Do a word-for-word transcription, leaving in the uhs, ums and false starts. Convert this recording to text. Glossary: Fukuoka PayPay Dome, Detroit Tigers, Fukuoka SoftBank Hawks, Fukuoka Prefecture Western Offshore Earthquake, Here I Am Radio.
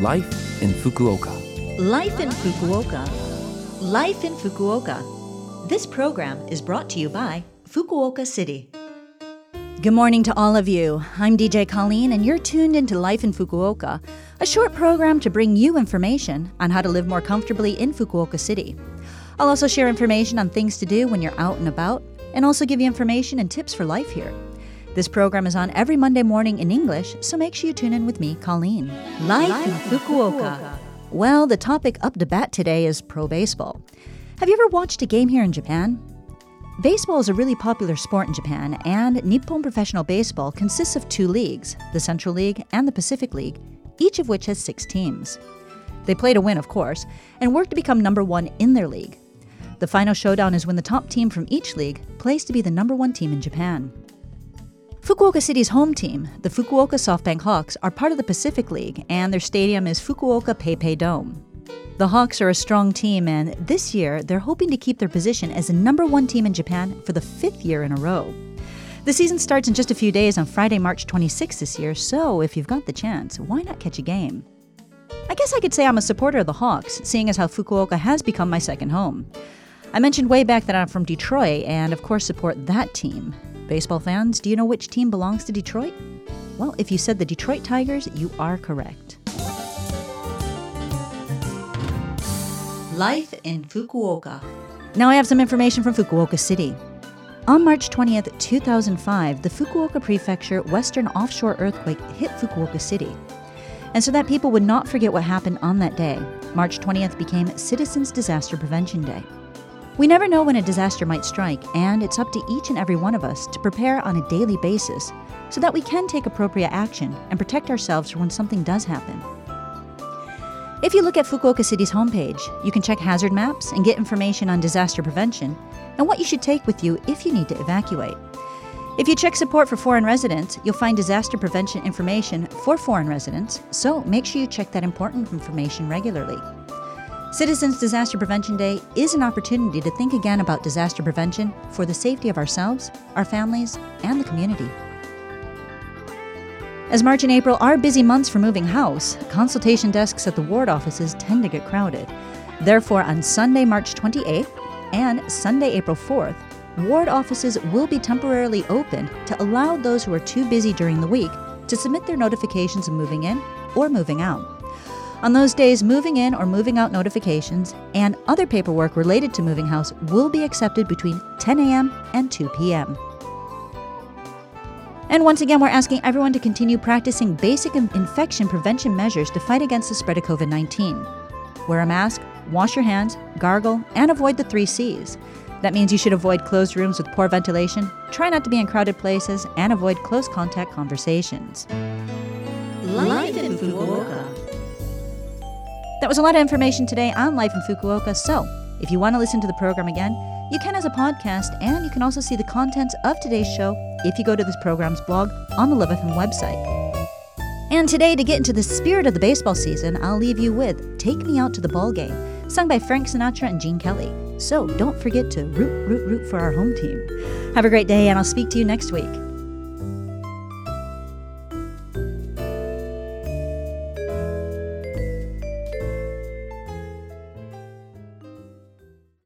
Life in Fukuoka. Life in Fukuoka. Life in Fukuoka. This program is brought to you by Fukuoka City. Good morning to all of you. I'm D J Colleen, and you're tuned into Life in Fukuoka, a short program to bring you information on how to live more comfortably in Fukuoka City. I'll also share information on things to do when you're out and about, and also give you information and tips for life here. This program is on every Monday morning in English, so make sure you tune in with me, Colleen. Life, Life in Fukuoka. Fukuoka. Well, the topic up to bat today is pro baseball. Have you ever watched a game here in Japan? Baseball is a really popular sport in Japan, and Nippon Professional Baseball consists of two leagues, the Central League and the Pacific League, each of which has six teams. They play to win, of course, and work to become number one in their league. The final showdown is when the top team from each league plays to be the number one team in Japan. Fukuoka City's home team, the Fukuoka SoftBank Hawks, are part of the Pacific League, and their stadium is Fukuoka PayPay Dome. The Hawks are a strong team, and this year they're hoping to keep their position as the number one team in Japan for the fifth year in a row. The season starts in just a few days on Friday, March twenty-sixth this year, so if you've got the chance, why not catch a game? I guess I could say I'm a supporter of the Hawks, seeing as how Fukuoka has become my second home. I mentioned way back that I'm from Detroit and, of course, support that team. Baseball fans, do you know which team belongs to Detroit? Well, if you said the Detroit Tigers, you are correct. Life in Fukuoka. Now I have some information from Fukuoka City. On March twentieth, two thousand five, the Fukuoka Prefecture Western Offshore Earthquake hit Fukuoka City. And so that people would not forget what happened on that day, March twentieth became Citizens Disaster Prevention Day. We never know when a disaster might strike, and it's up to each and every one of us to prepare on a daily basis so that we can take appropriate action and protect ourselves when something does happen. If you look at Fukuoka City's homepage, you can check hazard maps and get information on disaster prevention and what you should take with you if you need to evacuate. If you check support for foreign residents, you'll find disaster prevention information for foreign residents, so make sure you check that important information regularly. Citizens Disaster Prevention Day is an opportunity to think again about disaster prevention for the safety of ourselves, our families, and the community. As March and April are busy months for moving house, consultation desks at the ward offices tend to get crowded. Therefore, on Sunday, March twenty-eighth and Sunday, April fourth, ward offices will be temporarily open to allow those who are too busy during the week to submit their notifications of moving in or moving out. On those days, moving in or moving out notifications and other paperwork related to moving house will be accepted between ten a.m. and two p.m. And once again, we're asking everyone to continue practicing basic infection prevention measures to fight against the spread of COVID nineteen. Wear a mask, wash your hands, gargle, and avoid the three C's. That means you should avoid closed rooms with poor ventilation, try not to be in crowded places, and avoid close contact conversations. Life in Fukuoka. That was a lot of information today on Life in Fukuoka, so if you want to listen to the program again, you can as a podcast, and you can also see the contents of today's show if you go to this program's blog on the Love F M website. And today, to get into the spirit of the baseball season, I'll leave you with Take Me Out to the Ball Game, sung by Frank Sinatra and Gene Kelly. So don't forget to root, root, root for our home team. Have a great day, and I'll speak to you next week.